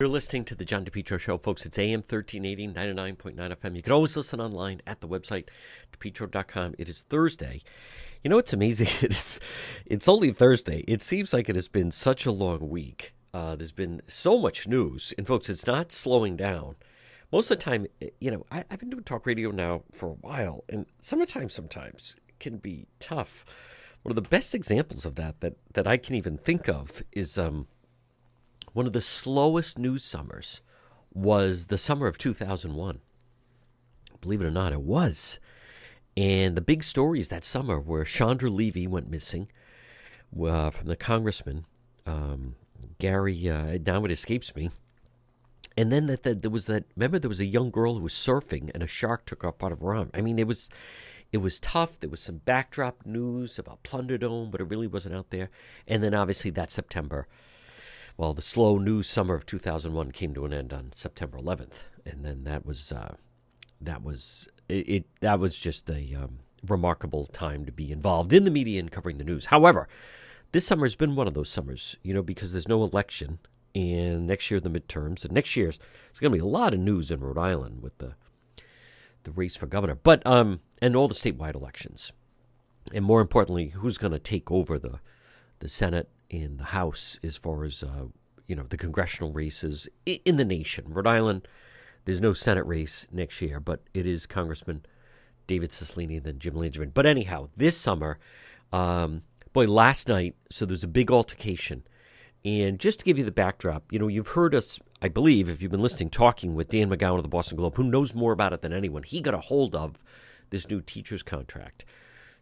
You're listening to The John DePetro Show, folks. It's AM 1380, 99.9 FM. You can always listen online at the website, DePetro.com. It is Thursday. You know what's amazing? It's only Thursday. It seems like it has been such a long week. There's been so much news. And, folks, it's not slowing down. Most of the time, you know, I've been doing talk radio now for a while. And summertime sometimes can be tough. One of the best examples of that I can even think of is one of the slowest news summers was the summer of 2001. Believe it or not, it was. And the big stories that summer were Chandra Levy went missing from the congressman, Gary, now it escapes me. And then there was that, remember there was a young girl who was surfing and a shark took off part of her arm. I mean, it was tough. There was some backdrop news about Plunderdome, but it really wasn't out there. And then obviously that September, well, the slow news summer of 2001 came to an end on September 11th, and then that was just a remarkable time to be involved in the media and covering the news. However, this summer has been one of those summers, you know, because there's no election, and next year the midterms, and next year's there's going to be a lot of news in Rhode Island with the race for governor, but and all the statewide elections, and more importantly, who's going to take over the Senate. In the House, as far as, you know, the congressional races in the nation. Rhode Island, there's no Senate race next year, but it is Congressman David Cicilline and then Jim Langevin. But anyhow, this summer, last night, so there's a big altercation. And just to give you the backdrop, you know, you've heard us, I believe, if you've been listening, talking with Dan McGowan of the Boston Globe, who knows more about it than anyone. He got a hold of this new teacher's contract.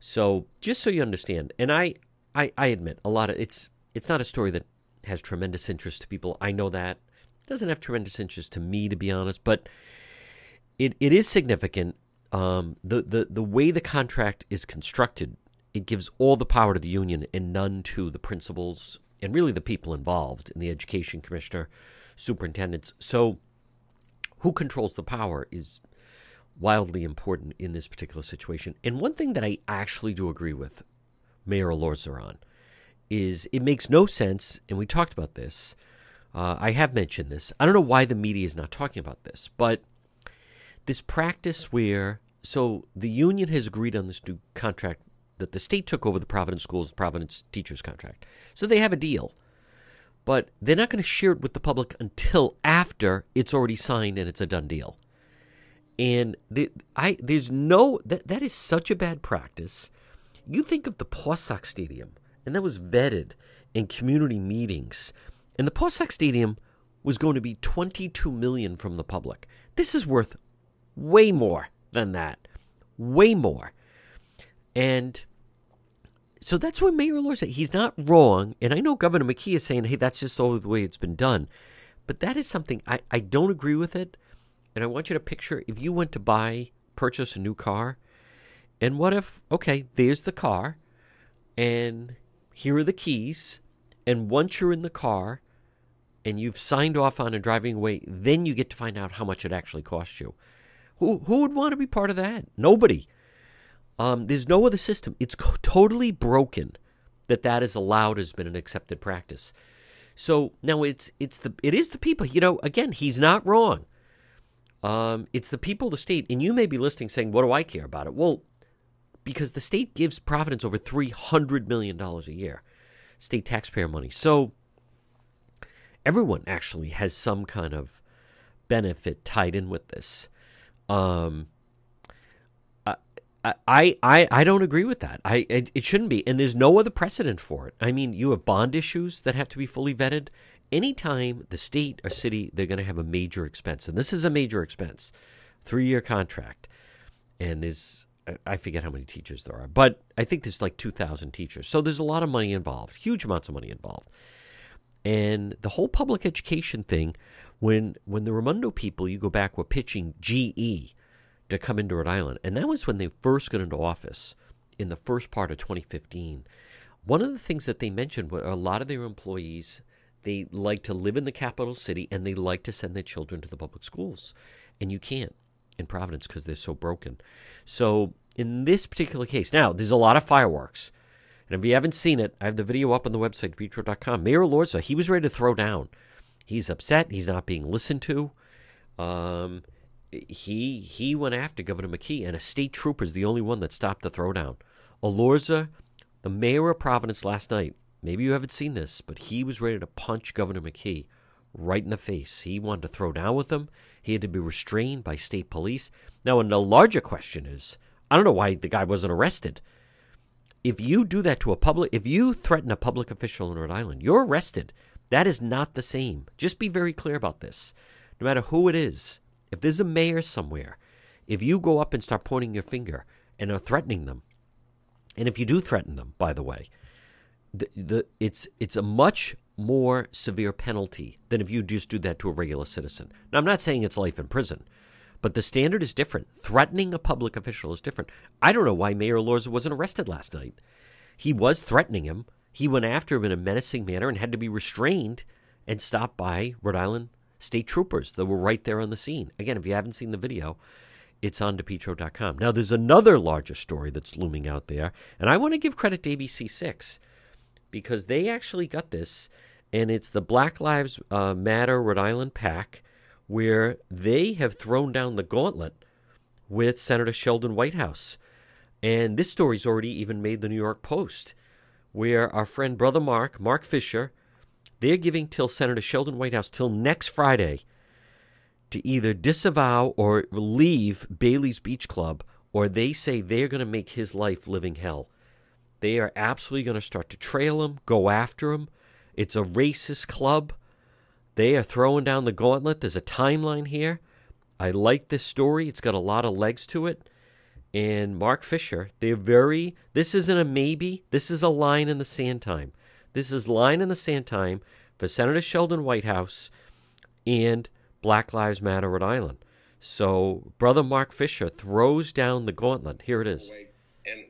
So just so you understand, and I admit, a lot of it's not a story that has tremendous interest to people. I know that. It doesn't have tremendous interest to me, to be honest, but it is significant. The way the contract is constructed, it gives all the power to the union and none to the principals and really the people involved in the education commissioner, superintendents. So who controls the power is wildly important in this particular situation. And one thing that I actually do agree with Mayor Elorza on is it makes no sense, and we talked about this. I have mentioned this. I don't know why the media is not talking about this, but this practice where, so the union has agreed on this new contract that the state took over the Providence schools, the Providence teachers contract. So they have a deal, but they're not going to share it with the public until after it's already signed and it's a done deal. And that is such a bad practice. You think of the Paw Sox Stadium, and that was vetted in community meetings. And the Paw Sox Stadium was going to be $22 million from the public. This is worth way more than that. Way more. And so that's what Mayor Elorza said. He's not wrong. And I know Governor McKee is saying, hey, that's just all the way it's been done. But that is something I don't agree with it. And I want you to picture if you went to purchase a new car. And what if, okay, there's the car, and here are the keys, and once you're in the car and you've signed off on and driving away, then you get to find out how much it actually cost you. Who would want to be part of that? Nobody. There's no other system. It's totally broken that is allowed, has been an accepted practice. So now it is the people. You know, again, he's not wrong. It's the people of the state, and you may be listening saying, what do I care about it? Well, because the state gives Providence over $300 million a year, state taxpayer money. So everyone actually has some kind of benefit tied in with this. I don't agree with that. It shouldn't be. And there's no other precedent for it. I mean, you have bond issues that have to be fully vetted. Anytime the state or city, they're going to have a major expense. And this is a major expense. 3-year contract. And there's, I forget how many teachers there are, but I think there's like 2,000 teachers. So there's a lot of money involved, huge amounts of money involved. And the whole public education thing, when the Raimondo people, you go back, were pitching GE to come into Rhode Island. And that was when they first got into office in the first part of 2015. One of the things that they mentioned were a lot of their employees, they like to live in the capital city and they like to send their children to the public schools. And you can't in Providence because they're so broken. So in this particular case, now there's a lot of fireworks. And if you haven't seen it, I have the video up on the website, DePetro.com. Mayor Elorza, he was ready to throw down. He's upset. He's not being listened to. He went after Governor McKee, and a state trooper is the only one that stopped the throwdown. Elorza, the mayor of Providence last night, maybe you haven't seen this, but he was ready to punch Governor McKee right in the face. He wanted to throw down with him. He had to be restrained by state police. Now, and the larger question is, I don't know why the guy wasn't arrested. If you do that to a public, if you threaten a public official in Rhode Island, you're arrested. That is not the same. Just be very clear about this. No matter who it is, if there's a mayor somewhere, if you go up and start pointing your finger and are threatening them, and if you do threaten them, by the way, it's a much more severe penalty than if you just do that to a regular citizen. Now, I'm not saying it's life in prison, but the standard is different. Threatening a public official is different. I don't know why Mayor Elorza wasn't arrested last night. He was threatening him. He went after him in a menacing manner and had to be restrained and stopped by Rhode Island state troopers that were right there on the scene. Again, if you haven't seen the video, it's on DePetro.com. Now, there's another larger story that's looming out there, and I want to give credit to ABC6 because they actually got this, and it's the Black Lives Matter Rhode Island PAC, where they have thrown down the gauntlet with Senator Sheldon Whitehouse. And this story's already even made the New York Post, where our friend Brother Mark Fisher, they're giving till Senator Sheldon Whitehouse till next Friday to either disavow or leave Bailey's Beach Club, or they say they're going to make his life living hell. They are absolutely going to start to trail him, go after him. It's a racist club. They are throwing down the gauntlet. There's a timeline here. I like this story. It's got a lot of legs to it. And Mark Fisher, this isn't a maybe. This is a line in the sand time. This is line in the sand time for Senator Sheldon Whitehouse and Black Lives Matter Rhode Island. So Brother Mark Fisher throws down the gauntlet. Here it is. And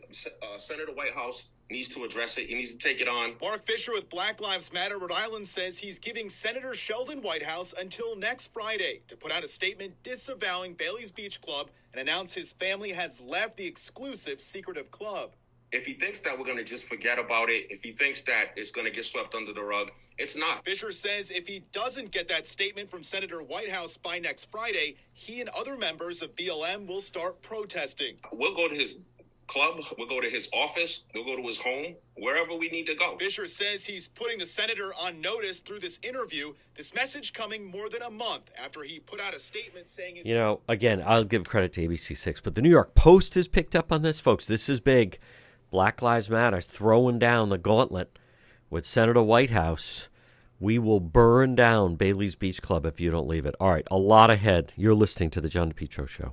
Senator Whitehouse needs to address it. He needs to take it on. Mark Fisher with Black Lives Matter Rhode Island says he's giving Senator Sheldon Whitehouse until next Friday to put out a statement disavowing Bailey's Beach Club and announce his family has left the exclusive secretive club. If he thinks that we're going to just forget about it, if he thinks that it's going to get swept under the rug, it's not. Fisher says if he doesn't get that statement from Senator Whitehouse by next Friday, he and other members of BLM will start protesting. We'll go to his club, we'll go to his office, we'll go to his home, wherever we need to go. Fisher says he's putting the senator on notice through this interview, this message coming more than a month after he put out a statement saying... You know, again, I'll give credit to ABC6, but the New York Post has picked up on this, folks. This is big. Black Lives Matter throwing down the gauntlet with Senator Whitehouse. We will burn down Bailey's Beach Club if you don't leave it. All right, a lot ahead. You're listening to The John DePetro Show.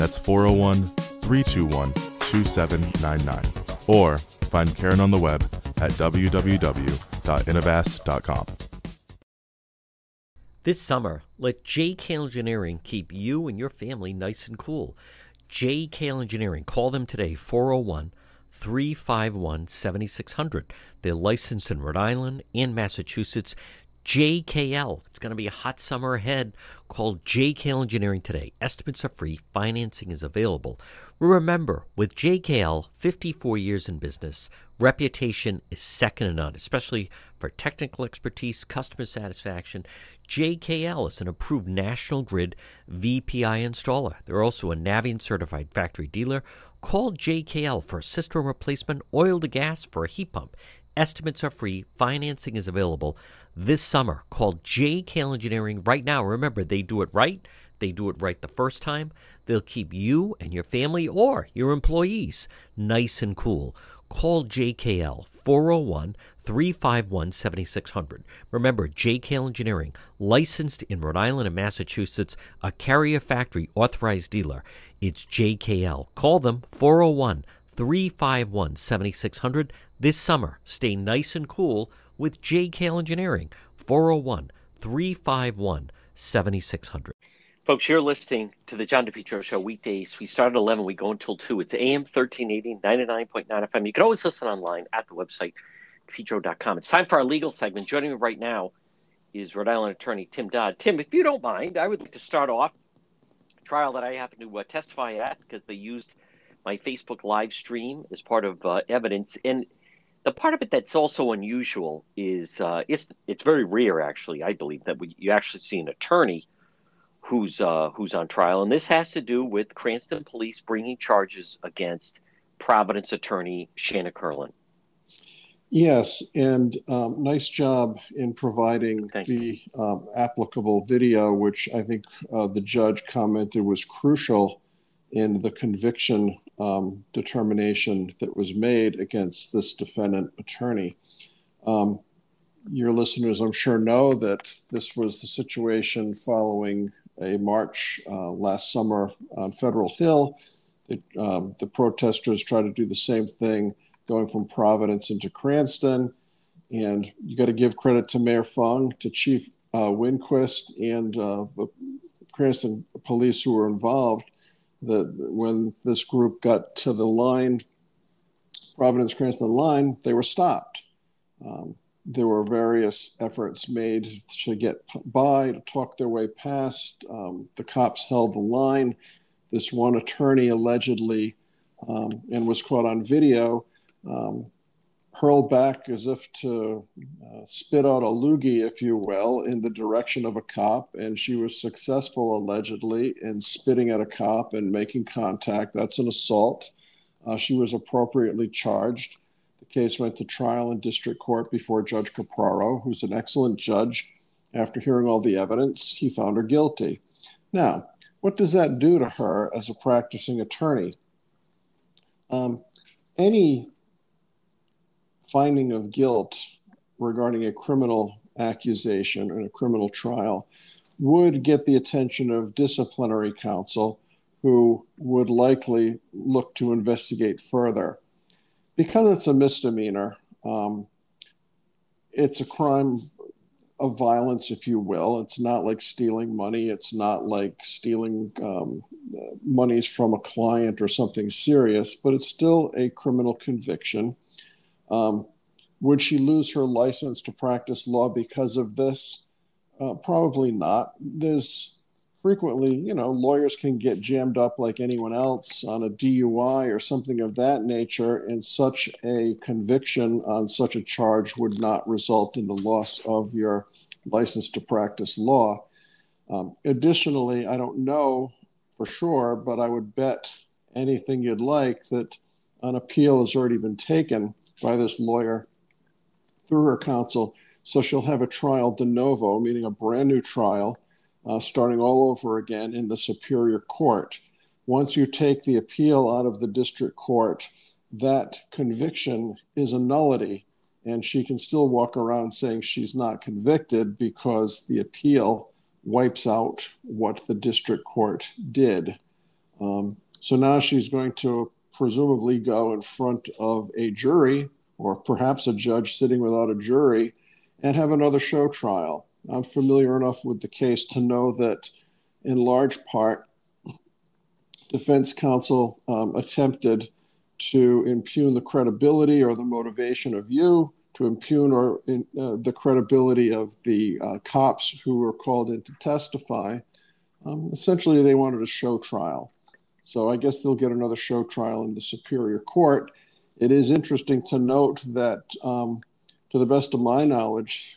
That's 401-321-2799. Or find Karen on the web at www.innovast.com. This summer, let JKL Engineering keep you and your family nice and cool. JKL Engineering. Call them today, 401-351-7600. They're licensed in Rhode Island and Massachusetts. JKL. It's going to be a hot summer ahead. Call JKL Engineering today. Estimates are free. Financing is available. Remember, with JKL, 54 years in business, reputation is second to none, especially for technical expertise, customer satisfaction. JKL is an approved National Grid VPI installer. They're also a Navien certified factory dealer. Call JKL for a system replacement, oil to gas, for a heat pump. Estimates are free. Financing is available this summer. Call JKL Engineering right now. Remember, they do it right. They do it right the first time. They'll keep you and your family or your employees nice and cool. Call JKL, 401-351-7600. Remember, JKL Engineering, licensed in Rhode Island and Massachusetts, a Carrier Factory authorized dealer. It's JKL. Call them, 401-351-7600. This summer, stay nice and cool with JKL Engineering, 401-351-7600. Folks, you're listening to the John DePetro Show weekdays. We start at 11, we go until 2. It's AM 1380, 99.9 FM. You can always listen online at the website, DePetro.com. It's time for our legal segment. Joining me right now is Rhode Island attorney Tim Dodd. Tim, if you don't mind, I would like to start off a trial that I happened to testify at because they used my Facebook live stream as part of evidence. And the part of it that's also unusual is it's very rare, actually, I believe, that you actually see an attorney who's on trial. And this has to do with Cranston police bringing charges against Providence attorney Shanna Curlin. Yes, and nice job in providing the applicable video, which I think the judge commented was crucial in the conviction determination that was made against this defendant attorney. Your listeners, I'm sure, know that this was the situation following a march last summer on Federal Hill. The protesters tried to do the same thing, going from Providence into Cranston. And you got to give credit to Mayor Fung, to Chief Winquist, and the Cranston police who were involved. That when this group got to the line, Providence-Cranston line, they were stopped. There were various efforts made to get by, to talk their way past. The cops held the line. This one attorney allegedly, and was caught on video, hurled back as if to spit out a loogie, if you will, in the direction of a cop. And she was successful, allegedly, in spitting at a cop and making contact. That's an assault. She was appropriately charged. The case went to trial in district court before Judge Capraro, who's an excellent judge. After hearing all the evidence, he found her guilty. Now, what does that do to her as a practicing attorney? Any finding of guilt regarding a criminal accusation in a criminal trial would get the attention of disciplinary counsel, who would likely look to investigate further. Because it's a misdemeanor, it's a crime of violence, if you will. It's not like stealing money. It's not like stealing monies from a client or something serious, but it's still a criminal conviction. Would she lose her license to practice law because of this? Probably not. There's frequently, lawyers can get jammed up like anyone else on a DUI or something of that nature, and such a conviction on such a charge would not result in the loss of your license to practice law. Additionally, I don't know for sure, but I would bet anything you'd like that on appeal has already been taken by this lawyer through her counsel. So she'll have a trial de novo, meaning a brand new trial, starting all over again in the Superior Court. Once you take the appeal out of the district court, that conviction is a nullity, and she can still walk around saying she's not convicted because the appeal wipes out what the district court did. So now she's going to presumably go in front of a jury, or perhaps a judge sitting without a jury, and have another show trial. I'm familiar enough with the case to know that in large part, defense counsel attempted to impugn the credibility or the motivation of you, to impugn or the credibility of the cops who were called in to testify. Essentially, they wanted a show trial. So I guess they'll get another show trial in the Superior Court. It is interesting to note that to the best of my knowledge,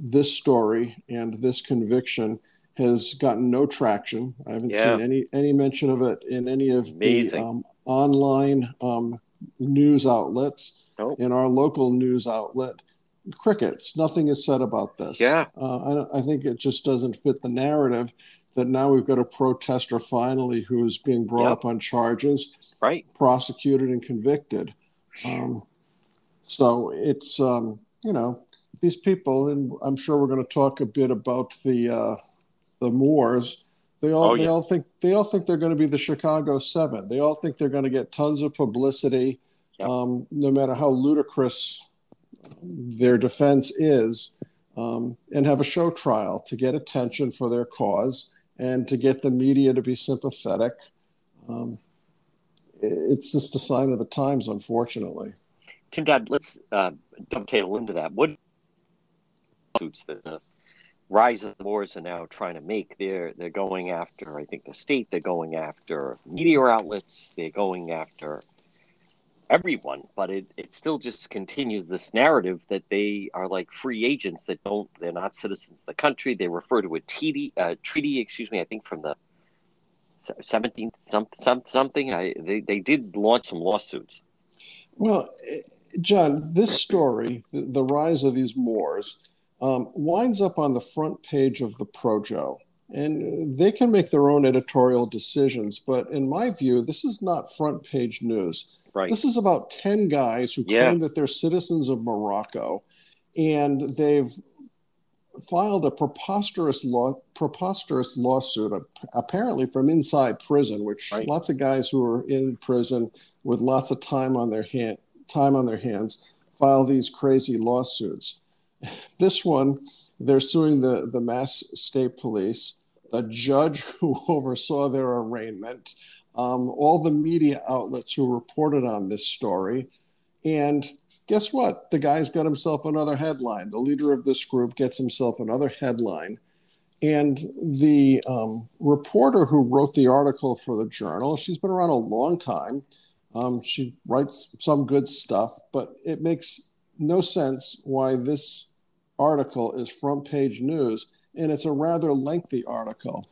this story and this conviction has gotten no traction. I haven't seen any mention of it in any of the online news outlets. In our local news outlet, crickets. Nothing is said about this. I think it just doesn't fit the narrative that now we've got a protester finally who is being brought up on charges, prosecuted and convicted. So it's, you know, these people, and I'm sure we're going to talk a bit about the Moors. They all think they're going to be the Chicago Seven. They all think they're going to get tons of publicity, no matter how ludicrous their defense is, and have a show trial to get attention for their cause and to get the media to be sympathetic. It's just a sign of the times, unfortunately. Tim Dodd, let's dovetail into that. What suits the rise of the Moors are now trying to make? They're going after, I think, the state. They're going after media outlets. They're going after everyone. But it still just continues this narrative that they are like free agents that they're not citizens of the country. They refer to a treaty, I think from the 17th something. They did launch some lawsuits. Well, John, this story, the rise of these Moors, winds up on the front page of the Projo. And they can make their own editorial decisions. But in my view, this is not front page news. Right. This is about 10 guys who claim that they're citizens of Morocco. And they've filed a preposterous lawsuit, apparently from inside prison, which lots of guys who are in prison with lots of time on their hands file these crazy lawsuits. This one, they're suing the Mass State Police, the judge who oversaw their arraignment, all the media outlets who reported on this story, and guess what? The guy's got himself another headline. The leader of this group gets himself another headline. And the reporter who wrote the article for the Journal, she's been around a long time. She writes some good stuff, but it makes no sense why this article is front page news. And it's a rather lengthy article.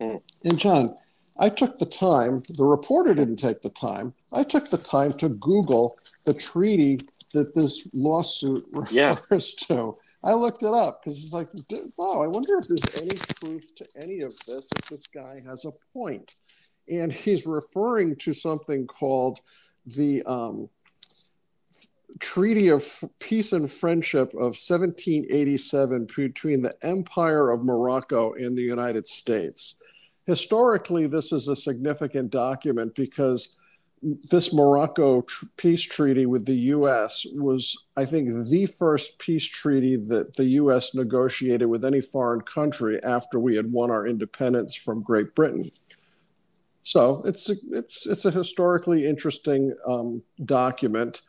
And John, I took the time, the reporter didn't take the time. I took the time to Google the treaty that this lawsuit refers to. I looked it up because it's like, wow, I wonder if there's any truth to any of this, if this guy has a point. And he's referring to something called the Treaty of Peace and Friendship of 1787 between the Empire of Morocco and the United States. Historically, this is a significant document because this Morocco peace treaty with the U.S. was, I think, the first peace treaty that the U.S. negotiated with any foreign country after we had won our independence from Great Britain. So it's a historically interesting document,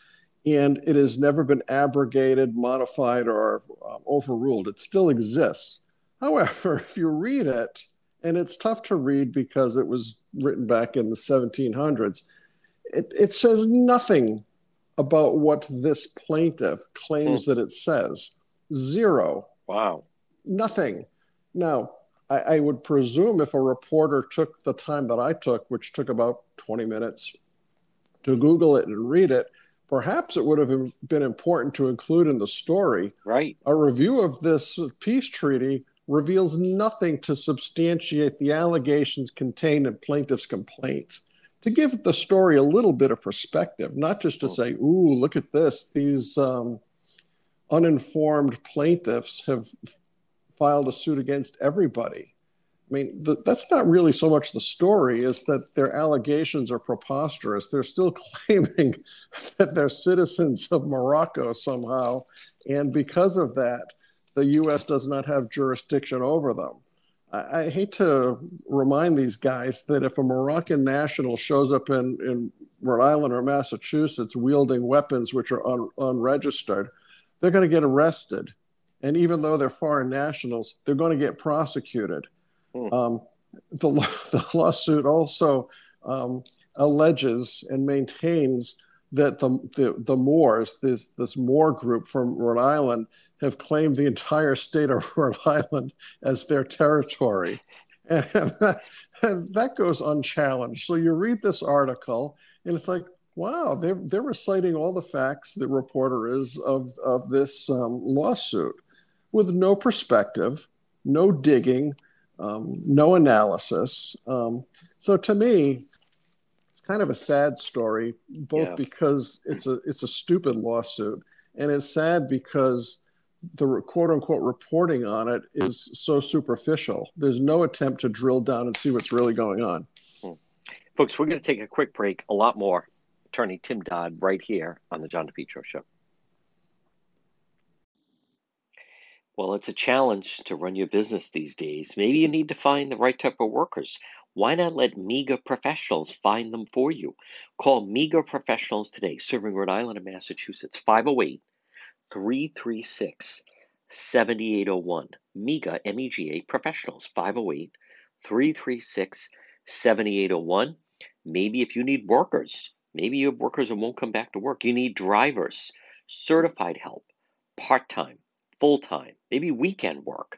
and it has never been abrogated, modified, or overruled. It still exists. However, if you read it, and it's tough to read because it was written back in the 1700s, It says nothing about what this plaintiff claims that it says. Zero. Wow. Nothing. Now, I would presume if a reporter took the time that I took, which took about 20 minutes to Google it and read it, perhaps it would have been important to include in the story. Right. A review of this peace treaty reveals nothing to substantiate the allegations contained in plaintiff's complaint. To give the story a little bit of perspective, not just to say, ooh, look at this. These uninformed plaintiffs have filed a suit against everybody. I mean, that's not really so much the story, is that their allegations are preposterous. They're still claiming that they're citizens of Morocco somehow. And because of that, the U.S. does not have jurisdiction over them. I hate to remind these guys that if a Moroccan national shows up in Rhode Island or Massachusetts wielding weapons which are unregistered, they're going to get arrested. And even though they're foreign nationals, they're going to get prosecuted. Hmm. The lawsuit also alleges and maintains that the Moors, this Moor group from Rhode Island, have claimed the entire state of Rhode Island as their territory. And that goes unchallenged. So you read this article, and it's like, wow, they're reciting all the facts, the reporter is, of this lawsuit with no perspective, no digging, no analysis. So to me, kind of a sad story, both because it's a stupid lawsuit, and it's sad because the quote unquote reporting on it is so superficial. There's no attempt to drill down and see what's really going on. Folks, we're going to take a quick break. A lot more. Attorney Tim Dodd right here on the John DePetro Show. Well, it's a challenge to run your business these days. Maybe you need to find the right type of workers. Why not let MEGA Professionals find them for you? Call MEGA Professionals today, serving Rhode Island and Massachusetts, 508-336-7801. MEGA, MEGA Professionals, 508-336-7801. Maybe if you need workers, maybe you have workers who won't come back to work. You need drivers, certified help, part-time, full-time, maybe weekend work.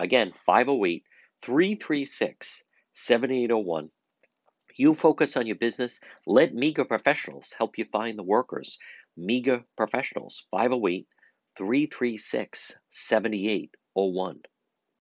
Again, 508-336-7801. You focus on your business. Let MEGA Professionals help you find the workers. MEGA Professionals, 508-336-7801.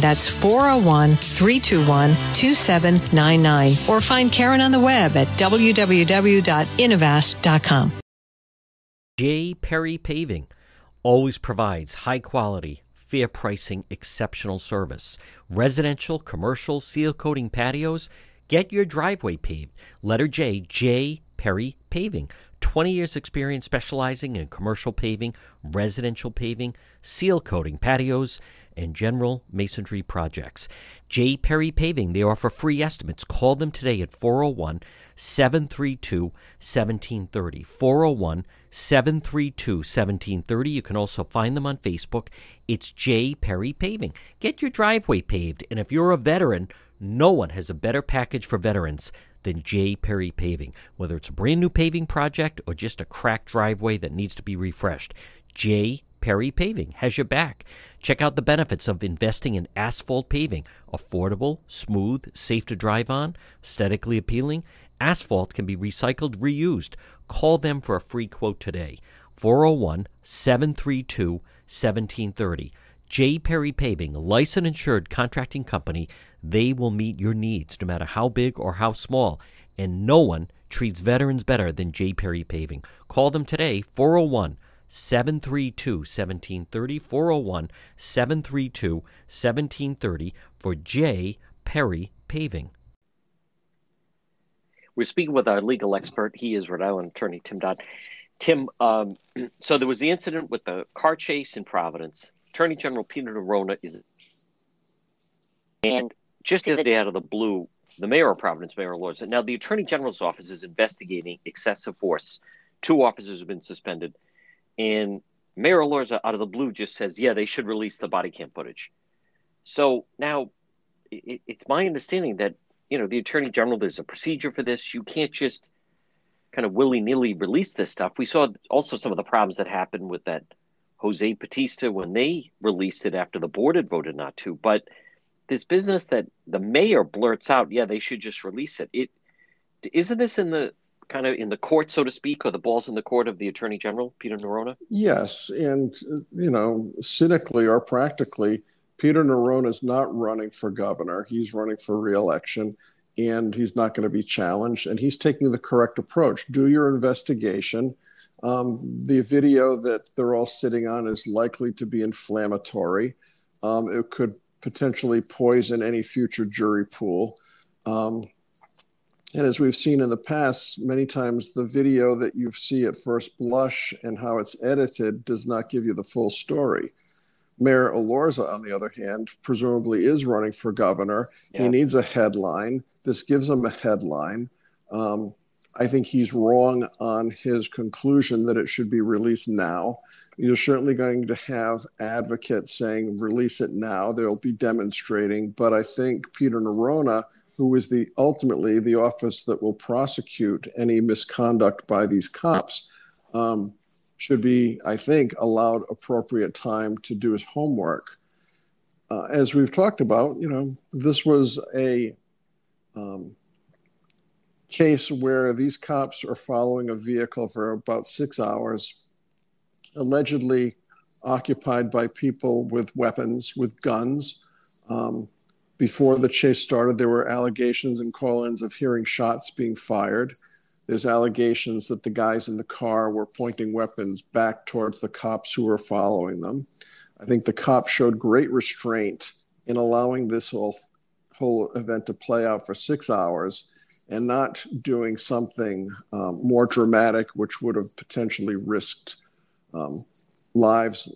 That's 401-321-2799. Or find Karen on the web at www.innovast.com. J. Perry Paving always provides high quality, fair pricing, exceptional service. Residential, commercial, seal coating patios. Get your driveway paved. Letter J, J. Perry Paving. 20 years experience specializing in commercial paving, residential paving, seal coating patios, and general masonry projects. J. Perry Paving, they offer free estimates. Call them today at 401-732-1730. 401-732-1730. You can also find them on Facebook. It's J. Perry Paving. Get your driveway paved, and if you're a veteran, no one has a better package for veterans than J. Perry Paving. Whether it's a brand new paving project or just a cracked driveway that needs to be refreshed, J. Perry Paving has your back. Check out the benefits of investing in asphalt paving. Affordable, smooth, safe to drive on, aesthetically appealing. Asphalt can be recycled, reused. Call them for a free quote today. 401-732-1730. J. Perry Paving, a licensed insured contracting company. They will meet your needs, no matter how big or how small. And no one treats veterans better than J. Perry Paving. Call them today, 401-732-1730, 401-732-1730 for J. Perry Paving. We're speaking with our legal expert. He is Rhode Island attorney Tim Dodd. Tim, so there was the incident with the car chase in Providence. Attorney General Peter Neronha is, and just the other day out of the blue, the mayor of Providence, Mayor Elorza. Now, the Attorney General's office is investigating excessive force. 2 officers have been suspended, and Mayor Elorza, out of the blue, just says, "Yeah, they should release the body cam footage." So now, it's my understanding that, you know, the Attorney General, there's a procedure for this. You can't just kind of willy-nilly release this stuff. We saw also some of the problems that happened with that Jose Batista when they released it after the board had voted not to. But this business that the mayor blurts out, yeah, they should just release it. It isn't this in the kind of in the court, so to speak, or the ball's in the court of the Attorney General, Peter Neronha? Yes. And, you know, cynically or practically, Peter Neronha is not running for governor. He's running for reelection, and he's not going to be challenged. And he's taking the correct approach. Do your investigation. The video that they're all sitting on is likely to be inflammatory. It could potentially poison any future jury pool. And as we've seen in the past, many times the video that you see at first blush and how it's edited does not give you the full story. Mayor Elorza, on the other hand, presumably is running for governor. Yeah. He needs a headline. This gives him a headline. I think he's wrong on his conclusion that it should be released now. You're certainly going to have advocates saying release it now. They'll be demonstrating. But I think Peter Neronha, who is the ultimately the office that will prosecute any misconduct by these cops, should be, I think, allowed appropriate time to do his homework. As we've talked about, you know, this was a case where these cops are following a vehicle for about 6 hours, allegedly occupied by people with weapons, with guns. Before the chase started, there were allegations and call-ins of hearing shots being fired. There's allegations that the guys in the car were pointing weapons back towards the cops who were following them. I think the cops showed great restraint in allowing this whole event to play out for 6 hours and not doing something more dramatic, which would have potentially risked lives,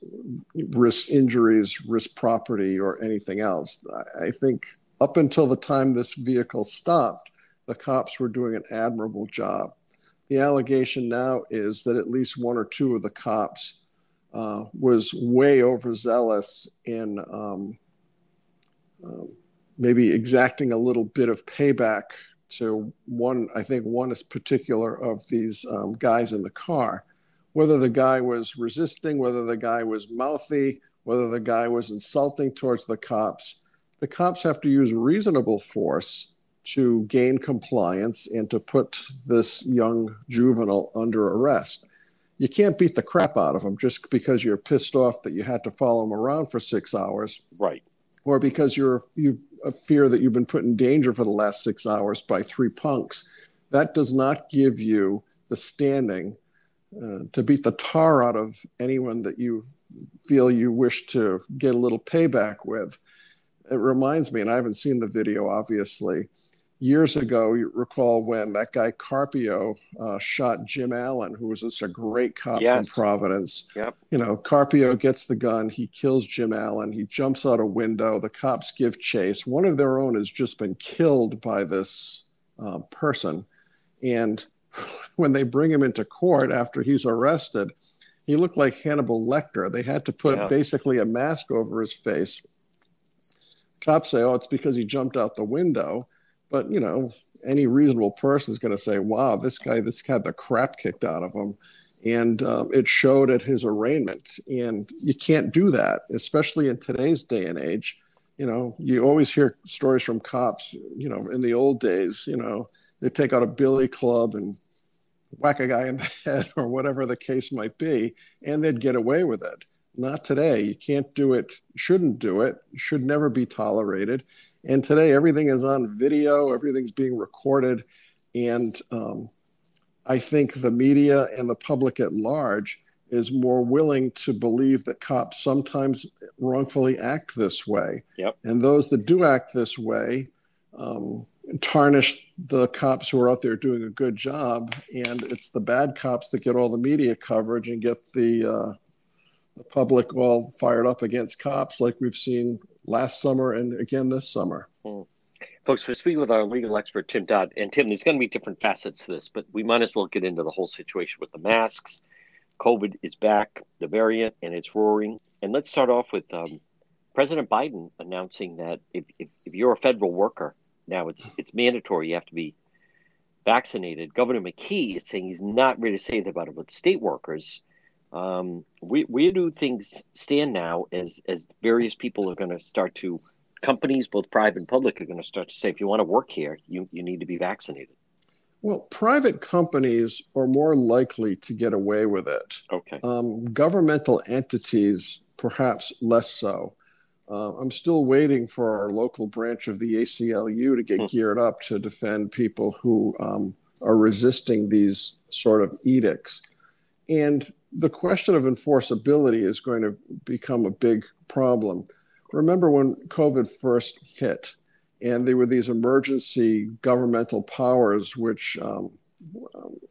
risked injuries, risked property, or anything else. I think up until the time this vehicle stopped, the cops were doing an admirable job. The allegation now is that at least 1 or 2 of the cops was way overzealous in maybe exacting a little bit of payback to one, I think one is particular of these guys in the car. Whether the guy was resisting, whether the guy was mouthy, whether the guy was insulting towards the cops have to use reasonable force to gain compliance and to put this young juvenile under arrest. You can't beat the crap out of him just because you're pissed off that you had to follow him around for 6 hours. Right. Or because you fear that you've been put in danger for the last 6 hours by 3 punks. That does not give you the standing to beat the tar out of anyone that you feel you wish to get a little payback with. It reminds me, and I haven't seen the video, obviously. Years ago, you recall when that guy Carpio shot Jim Allen, who was just a great cop from Providence. Yep. You know, Carpio gets the gun. He kills Jim Allen. He jumps out a window. The cops give chase. One of their own has just been killed by this person. And when they bring him into court after he's arrested, he looked like Hannibal Lecter. They had to put basically a mask over his face. Cops say, oh, it's because he jumped out the window. But, you know, any reasonable person is going to say, wow, this guy had the crap kicked out of him. And it showed at his arraignment. And you can't do that, especially in today's day and age. You know, you always hear stories from cops, you know, in the old days, you know, they take out a billy club and whack a guy in the head or whatever the case might be, and they'd get away with it. Not today. You can't do it, shouldn't do it, should never be tolerated. And today everything is on video, everything's being recorded. And I think the media and the public at large is more willing to believe that cops sometimes wrongfully act this way. Yep. And those that do act this way tarnish the cops who are out there doing a good job. And it's the bad cops that get all the media coverage and get the public all fired up against cops like we've seen last summer and again this summer. Mm. Folks, we're speaking with our legal expert, Tim Dodd. And Tim, there's going to be different facets to this, but we might as well get into the whole situation with the masks. COVID is back, the variant, and it's roaring. And let's start off with President Biden announcing that if you're a federal worker, now it's mandatory, you have to be vaccinated. Governor McKee is saying he's not ready to say that about state workers. Where do things stand now as various people are going to start to, companies, both private and public, are going to start to say, if you want to work here, you need to be vaccinated? Well, private companies are more likely to get away with it. Okay. Governmental entities, perhaps less so. I'm still waiting for our local branch of the ACLU to get geared up to defend people who are resisting these sort of edicts. And the question of enforceability is going to become a big problem. Remember when COVID first hit, and there were these emergency governmental powers which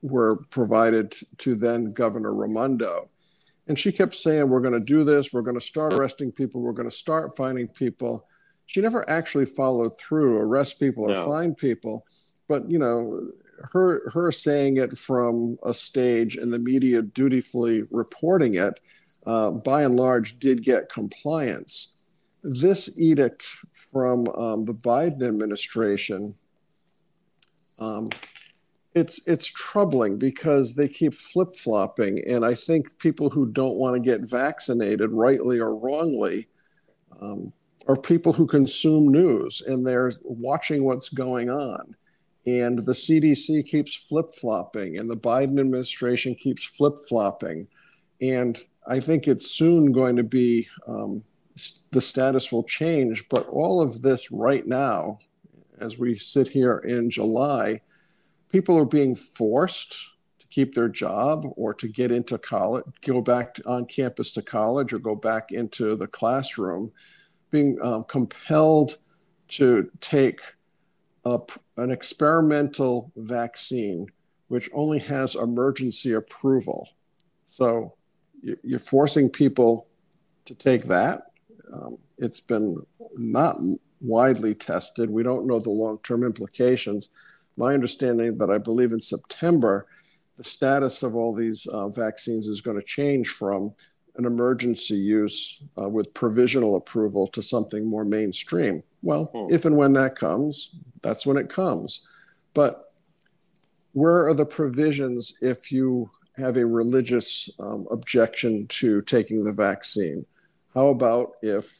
were provided to then Governor Raimondo. And she kept saying, we're going to do this. We're going to start arresting people. We're going to start fining people. She never actually followed through, arrest people or fine people. But, you know, her saying it from a stage and the media dutifully reporting it, by and large, did get compliance. This edict from the Biden administration, it's troubling because they keep flip-flopping. And I think people who don't want to get vaccinated, rightly or wrongly, are people who consume news and they're watching what's going on. And the CDC keeps flip-flopping and the Biden administration keeps flip-flopping. And I think it's soon going to be... the status will change, but all of this right now, as we sit here in July, people are being forced to keep their job or to get into college, go back on campus to college or go back into the classroom, being compelled to take up an experimental vaccine, which only has emergency approval. So you're forcing people to take that. It's been not widely tested. We don't know the long-term implications. My understanding that I believe in September, the status of all these vaccines is going to change from an emergency use with provisional approval to something more mainstream. Well, if and when that comes, that's when it comes. But where are the provisions if you have a religious objection to taking the vaccine? How about if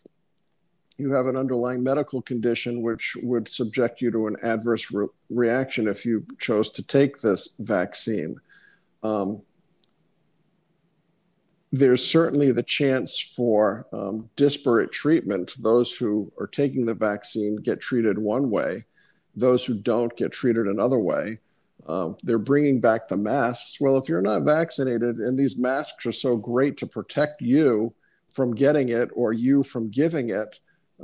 you have an underlying medical condition which would subject you to an adverse reaction if you chose to take this vaccine? There's certainly the chance for disparate treatment. Those who are taking the vaccine get treated one way. Those who don't get treated another way. They're bringing back the masks. Well, if you're not vaccinated and these masks are so great to protect you from getting it or you from giving it.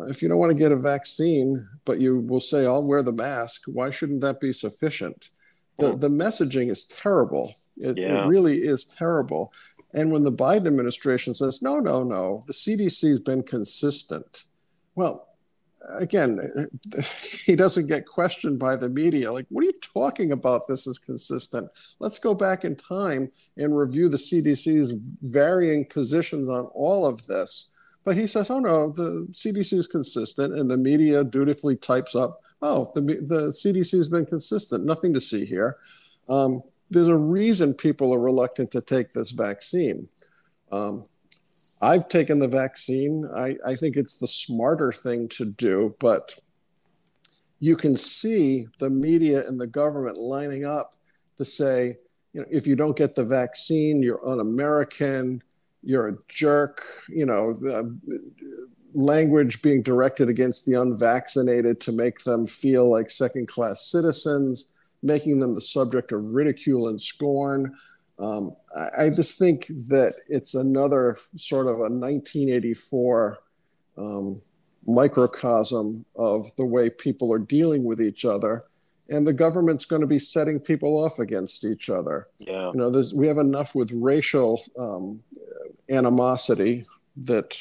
If you don't want to get a vaccine, but you will say, I'll wear the mask, why shouldn't that be sufficient? The messaging is terrible. It really is terrible. And when the Biden administration says, no, the CDC has been consistent. Well, again, he doesn't get questioned by the media. Like, what are you talking about? This is consistent. Let's go back in time and review the CDC's varying positions on all of this. But he says, oh, no, the CDC is consistent. And the media dutifully types up, oh, the CDC has been consistent. Nothing to see here. There's a reason people are reluctant to take this vaccine. I've taken the vaccine. I think it's the smarter thing to do, but you can see the media and the government lining up to say, you know, if you don't get the vaccine, you're un-American, you're a jerk, you know, the language being directed against the unvaccinated to make them feel like second-class citizens, making them the subject of ridicule and scorn. I just think that it's another sort of a 1984 microcosm of the way people are dealing with each other. And the government's going to be setting people off against each other. Yeah. You know, we have enough with racial animosity that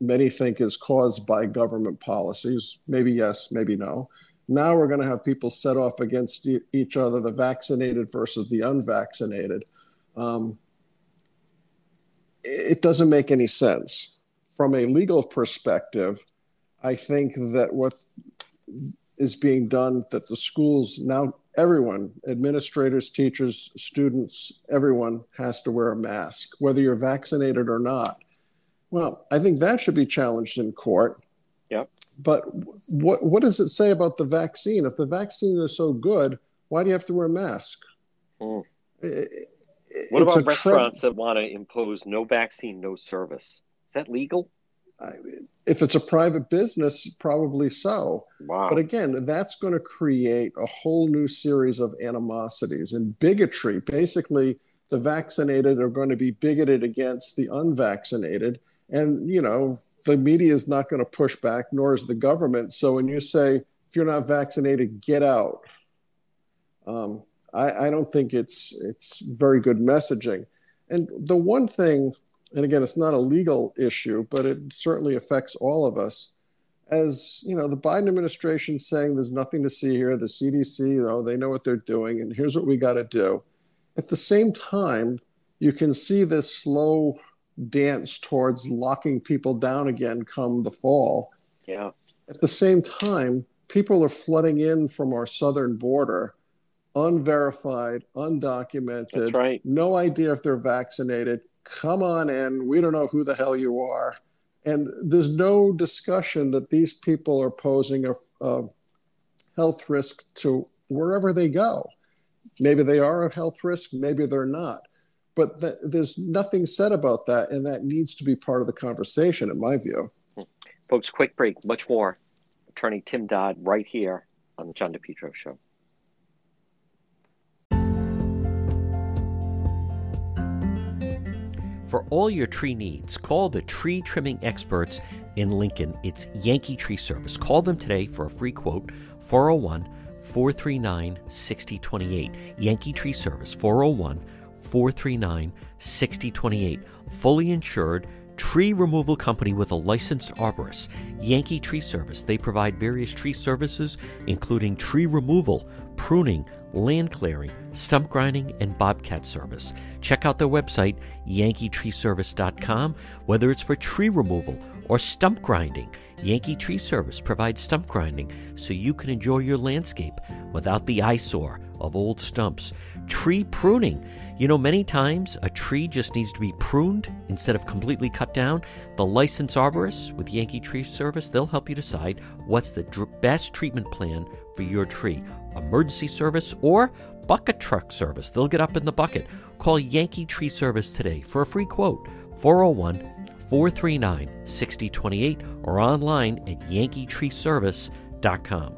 many think is caused by government policies. Maybe yes, maybe no. Now we're going to have people set off against each other, the vaccinated versus the unvaccinated. It doesn't make any sense. From a legal perspective, I think that what is being done, that the schools now, everyone, administrators, teachers, students, everyone has to wear a mask, whether you're vaccinated or not. Well, I think that should be challenged in court. Yep. But what does it say about the vaccine? If the vaccine is so good, why do you have to wear a mask? Mm. What about restaurants that want to impose no vaccine, no service? Is that legal? If it's a private business, probably so. Wow. But again, that's going to create a whole new series of animosities and bigotry. Basically, the vaccinated are going to be bigoted against the unvaccinated. And, you know, the media is not going to push back, nor is the government. So when you say, if you're not vaccinated, get out. I don't think it's very good messaging. And the one thing, and again, it's not a legal issue, but it certainly affects all of us. As, you know, the Biden administration saying there's nothing to see here, the CDC, you know, they know what they're doing, and here's what we got to do. At the same time, you can see this slow dance towards locking people down again come the fall. Yeah. At the same time, people are flooding in from our southern border, unverified, undocumented. That's right. No idea if they're vaccinated. Come on in. We don't know who the hell you are. And there's no discussion that these people are posing a health risk to wherever they go. Maybe they are a health risk. Maybe they're not. But there's nothing said about that, and that needs to be part of the conversation, in my view. Folks, quick break. Much more. Attorney Tim Dodd right here on the John DePetro Show. For all your tree needs, call the tree trimming experts in Lincoln. It's Yankee Tree Service. Call them today for a free quote, 401-439-6028. Yankee Tree Service, 401-439-6028. Fully insured tree removal company with a licensed arborist. Yankee Tree Service. They provide various tree services, including tree removal, pruning, land clearing, stump grinding, and bobcat service. Check out their website, yankeetreeservice.com. Whether it's for tree removal or stump grinding, Yankee Tree Service provides stump grinding so you can enjoy your landscape without the eyesore of old stumps. Tree pruning. You know, many times a tree just needs to be pruned instead of completely cut down. The licensed arborists with Yankee Tree Service, they'll help you decide what's the best treatment plan for your tree. Emergency service or bucket truck service. They'll get up in the bucket. Call Yankee Tree Service today for a free quote, 401-439-6028, or online at yankeetreeservice.com.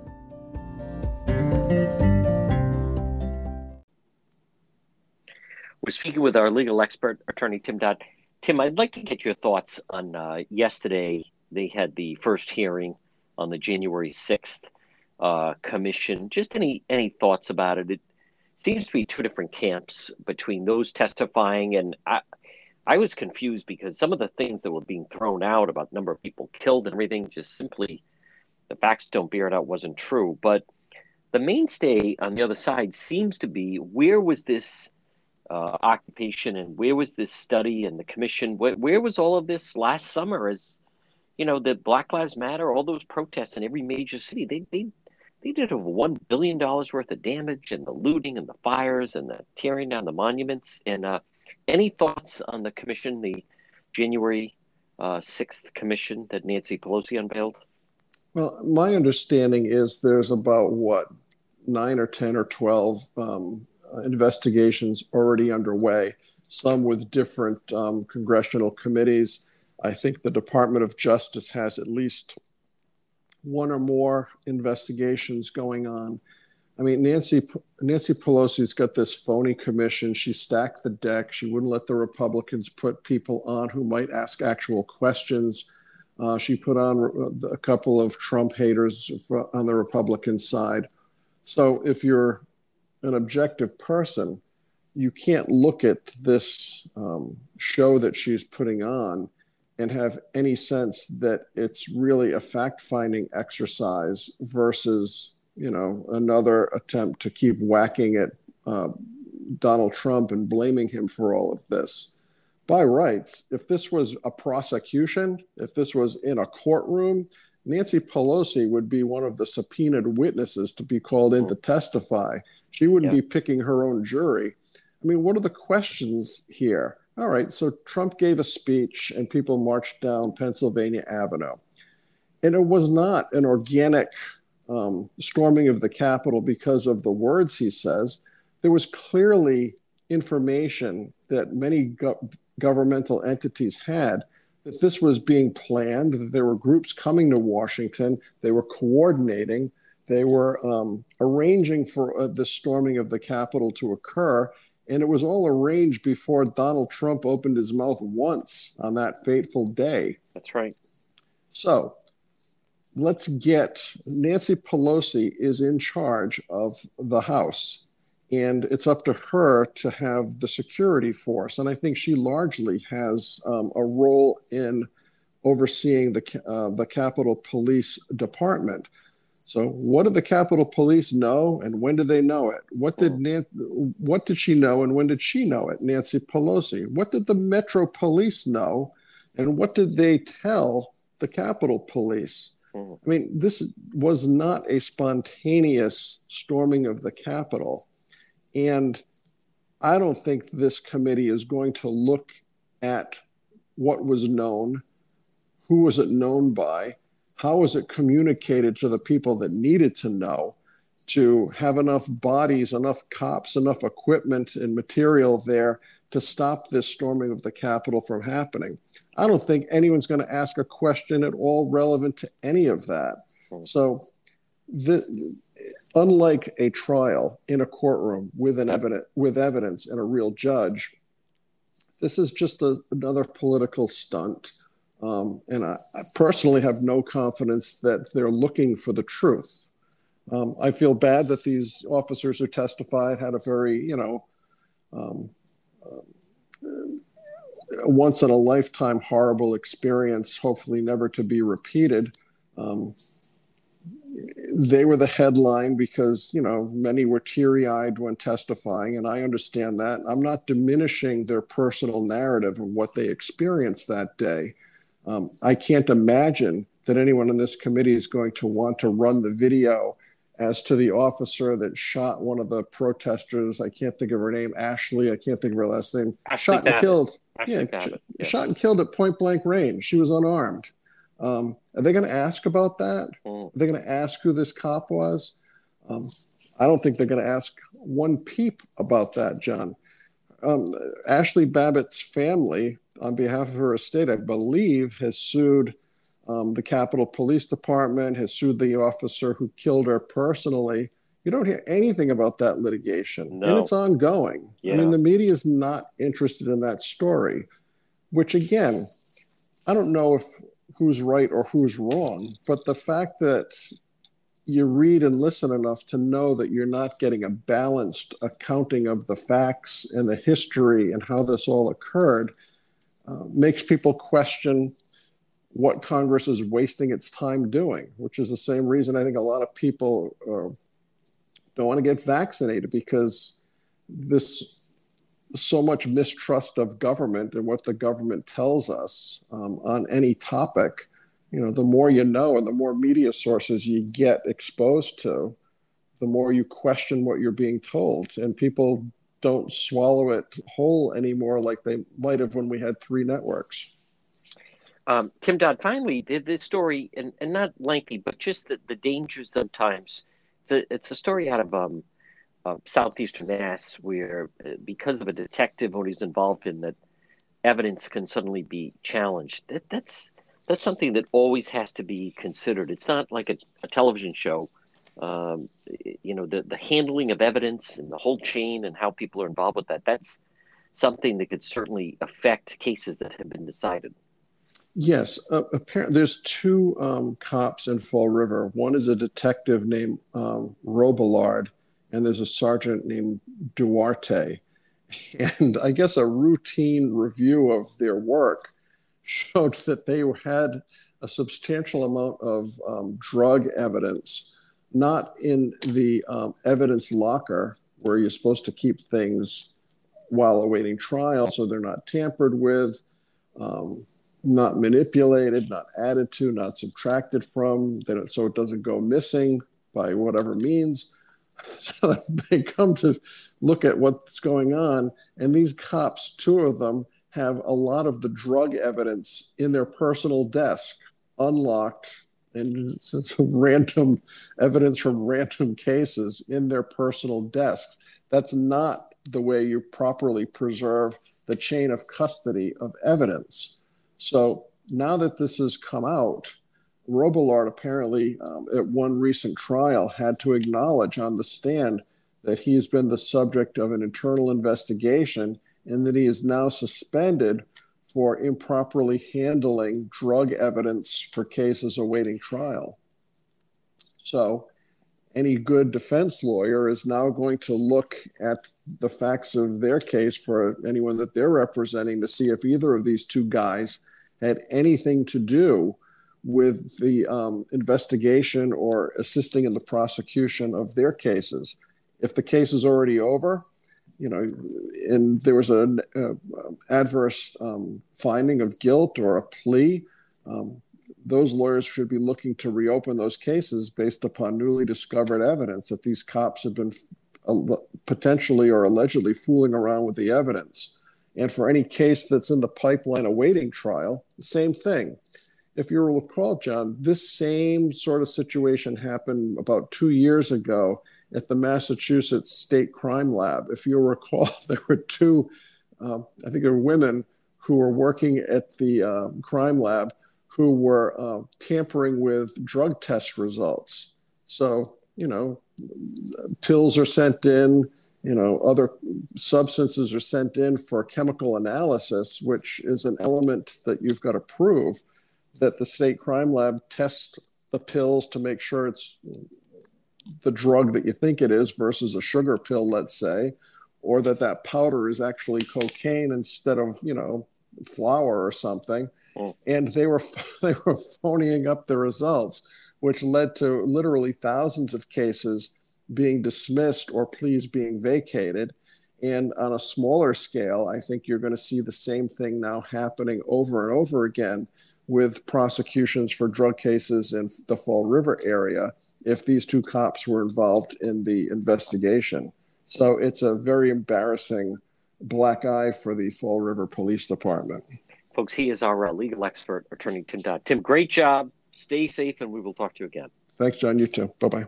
We're speaking with our legal expert, attorney Tim Dodd. Tim, I'd like to get your thoughts on yesterday. They had the first hearing on the January 6th commission. Just any thoughts about it? It seems to be two different camps between those testifying, and I was confused because some of the things that were being thrown out about the number of people killed and everything, just simply the facts don't bear it out, wasn't true. But the mainstay on the other side seems to be, where was this occupation and where was this study and the commission? Where was all of this last summer? As you know, the Black Lives Matter, all those protests in every major city, they did over $1 billion worth of damage, and the looting and the fires and the tearing down the monuments. And any thoughts on the commission, the January 6th commission that Nancy Pelosi unveiled? Well, my understanding is there's about, 9 or 10 or 12 investigations already underway. some with different congressional committees. I think the Department of Justice has at least one or more investigations going on. I mean, Nancy Pelosi's got this phony commission. She stacked the deck. She wouldn't let the Republicans put people on who might ask actual questions. She put on a couple of Trump haters on the Republican side. So if you're an objective person, you can't look at this show that she's putting on and have any sense that it's really a fact-finding exercise versus, you know, another attempt to keep whacking at Donald Trump and blaming him for all of this. By rights, if this was a prosecution, if this was in a courtroom, Nancy Pelosi would be one of the subpoenaed witnesses to be called in to testify. She wouldn't be picking her own jury. I mean, what are the questions here? All right, so Trump gave a speech and people marched down Pennsylvania Avenue. And it was not an organic storming of the Capitol because of the words he says. There was clearly information that many governmental entities had that this was being planned, that there were groups coming to Washington, they were coordinating, they were arranging for the storming of the Capitol to occur. And it was all arranged before Donald Trump opened his mouth once on that fateful day. That's right. So let's get Nancy Pelosi is in charge of the House, and it's up to her to have the security force. And I think she largely has a role in overseeing the Capitol Police Department. So what did the Capitol Police know, and when did they know it? What did she know, and when did she know it, Nancy Pelosi? What did the Metro Police know, and what did they tell the Capitol Police? I mean, this was not a spontaneous storming of the Capitol, and I don't think this committee is going to look at what was known, who was it known by, how was it communicated to the people that needed to know, to have enough bodies, enough cops, enough equipment and material there to stop this storming of the Capitol from happening. I don't think anyone's going to ask a question at all relevant to any of that. So unlike a trial in a courtroom with evidence and a real judge, this is just another political stunt. And I personally have no confidence that they're looking for the truth. I feel bad that these officers who testified had a very, once in a lifetime horrible experience, hopefully never to be repeated. They were the headline because, many were teary-eyed when testifying, and I understand that. I'm not diminishing their personal narrative of what they experienced that day. I can't imagine that anyone in this committee is going to want to run the video as to the officer that shot one of the protesters. I can't think of her name, Ashley. I can't think of her last name. Shot and killed at point blank range. She was unarmed. Are they going to ask about that? Are they going to ask who this cop was? I don't think they're going to ask one peep about that, John. Ashley Babbitt's family, on behalf of her estate, I believe, has sued the Capitol Police Department, has sued the officer who killed her personally. You don't hear anything about that litigation. No. And it's ongoing. Yeah. I mean, the media is not interested in that story, which, again, I don't know if who's right or who's wrong, but the fact that you read and listen enough to know that you're not getting a balanced accounting of the facts and the history and how this all occurred makes people question what Congress is wasting its time doing, which is the same reason I think a lot of people don't want to get vaccinated, because this so much mistrust of government and what the government tells us on any topic. The more you know and the more media sources you get exposed to, the more you question what you're being told. And people don't swallow it whole anymore like they might have when we had three networks. Tim Dodd, finally, the story, and not lengthy, but just the danger sometimes. It's a story out of southeastern Mass, where because of a detective or he's involved in that, evidence can suddenly be challenged. That's something that always has to be considered. It's not like a television show. You know, the handling of evidence and the whole chain and how people are involved with that, that's something that could certainly affect cases that have been decided. Yes. Apparently, there's two cops in Fall River. One is a detective named Robillard, and there's a sergeant named Duarte. And I guess a routine review of their work showed that they had a substantial amount of drug evidence, not in the evidence locker where you're supposed to keep things while awaiting trial so they're not tampered with, not manipulated, not added to, not subtracted from, so it doesn't go missing by whatever means. So they come to look at what's going on, and these cops, two of them, have a lot of the drug evidence in their personal desk, unlocked, and some random evidence from random cases in their personal desks. That's not the way you properly preserve the chain of custody of evidence. So now that this has come out, Robillard apparently at one recent trial had to acknowledge on the stand that he has been the subject of an internal investigation and that he is now suspended for improperly handling drug evidence for cases awaiting trial. So any good defense lawyer is now going to look at the facts of their case for anyone that they're representing to see if either of these two guys had anything to do with the investigation or assisting in the prosecution of their cases. If the case is already over, you know, and there was an adverse finding of guilt or a plea, those lawyers should be looking to reopen those cases based upon newly discovered evidence that these cops have been potentially or allegedly fooling around with the evidence. And for any case that's in the pipeline awaiting trial, the same thing. If you recall, John, this same sort of situation happened about 2 years ago at the Massachusetts State Crime Lab. If you recall, there were two, I think there were women who were working at the crime lab who were tampering with drug test results. So, you know, pills are sent in, you know, other substances are sent in for chemical analysis, which is an element that you've got to prove. That the state crime lab tests the pills to make sure it's the drug that you think it is versus a sugar pill, let's say, or that powder is actually cocaine instead of, you know, flour or something. Oh. And they were phoning up the results, which led to literally thousands of cases being dismissed or pleas being vacated. And on a smaller scale, I think you're going to see the same thing now happening over and over again with prosecutions for drug cases in the Fall River area if these two cops were involved in the investigation. So it's a very embarrassing black eye for the Fall River Police Department. Folks, he is our legal expert, Attorney Tim Dodd. Tim, great job. Stay safe, and we will talk to you again. Thanks, John. You too. Bye-bye.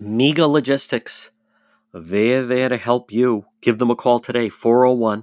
MEGA Logistics. They're there to help you. Give them a call today, 401-431-2300.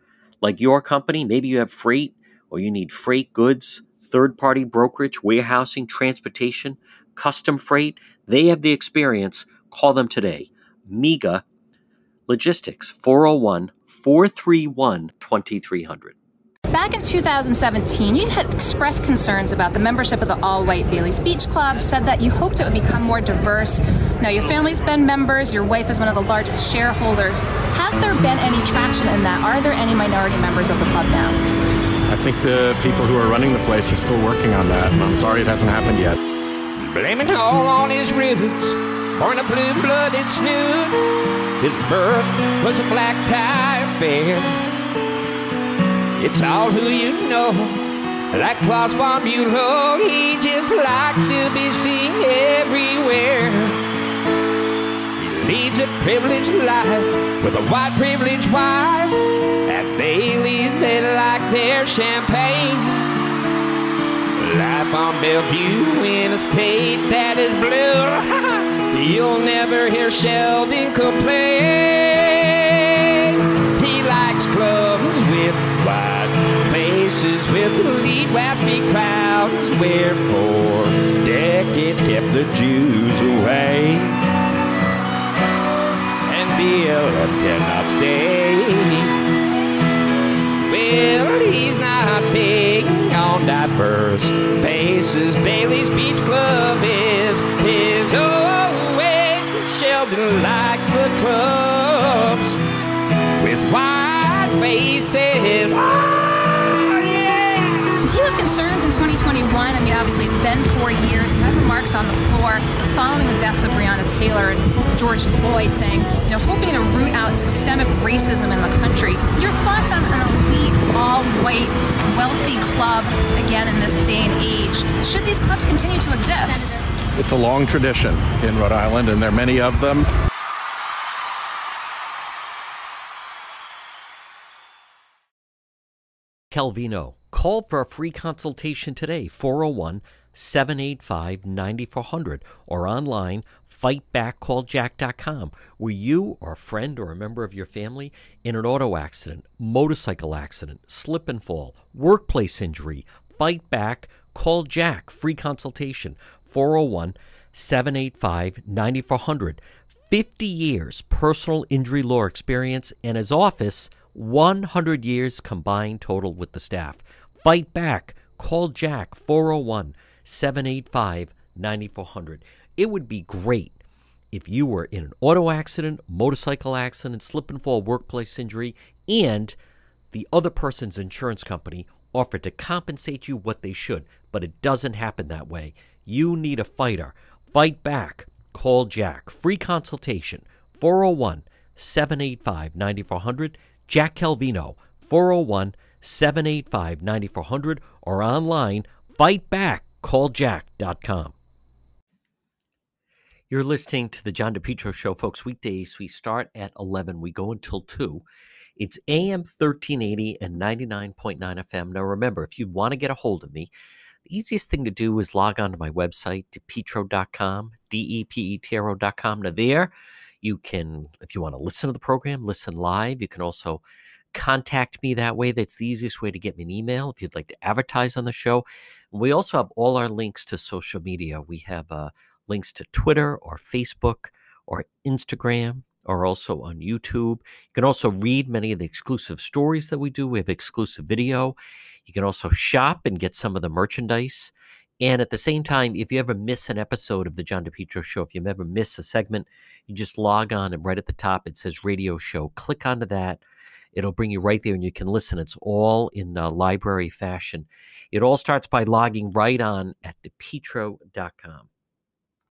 like your company? Maybe you have freight or you need freight goods, third-party brokerage, warehousing, transportation, custom freight. They have the experience. Call them today. MEGA Logistics, 401-431-2300. Back in 2017, you had expressed concerns about the membership of the all-white Bailey's Beach Club, said that you hoped it would become more diverse. Now, your family's been members. Your wife is one of the largest shareholders. Has there been any traction in that? Are there any minority members of the club now? I think the people who are running the place are still working on that, and I'm sorry it hasn't happened yet. blaming all on his roots, born a blue-blooded snoot. His birth was a black tie affair. It's all who you know, like Klaus von Bülow. He just likes to be seen everywhere. He leads a privileged life with a white privileged wife. At Bailey's they like their champagne. Life on Bellevue in a state that is blue. You'll never hear Sheldon complain. He likes clubs with wide faces, with elite waspy crowds, where for decades kept the Jews away. And BLM cannot stay. Well, he's not big on diverse faces. Bailey's Beach Club is his oasis. Sheldon likes the clubs with wide faces. Oh, yeah. Do you have concerns in 2021? I mean, obviously, it's been 4 years. My remarks on the floor following the deaths of Breonna Taylor and George Floyd, saying, you know, hoping to root out systemic racism in the country. Your thoughts on an elite, all-white, wealthy club, again, in this day and age? Should these clubs continue to exist? It's a long tradition in Rhode Island, and there are many of them. Calvino. Call for a free consultation today, 401-785-9400, or online, fightbackcalljack.com. Were you or a friend or a member of your family in an auto accident, motorcycle accident, slip and fall, workplace injury? Fight back, call Jack. Free consultation, 401-785-9400. 50 years personal injury law experience, and his office, 100 years combined total with the staff. Fight back, call Jack, 401-785-9400. It would be great if you were in an auto accident, motorcycle accident, slip and fall, workplace injury, and the other person's insurance company offered to compensate you what they should, but it doesn't happen that way. You need a fighter. Fight back, call Jack. Free consultation, 401-785-9400. Jack Calvino, 401-785-9400, or online, fightbackcalljack.com. You're listening to the John DePetro Show, folks. Weekdays, we start at 11. We go until 2. It's AM 1380 and 99.9 FM. Now, remember, if you want to get a hold of me, the easiest thing to do is log on to my website, depetro.com, depetro.com. Now, there, you can, if you want to listen to the program, listen live. You can also contact me that way. That's the easiest way to get me an email if you'd like to advertise on the show. We also have all our links to social media. We have links to Twitter or Facebook or Instagram, or also on YouTube. You can also read many of the exclusive stories that we do. We have exclusive video. You can also shop and get some of the merchandise. And at the same time, if you ever miss an episode of the John DePetro Show, if you ever miss a segment, you just log on, and right at the top, it says radio show. Click onto that. It'll bring you right there, and you can listen. It's all in library fashion. It all starts by logging right on at depetro.com.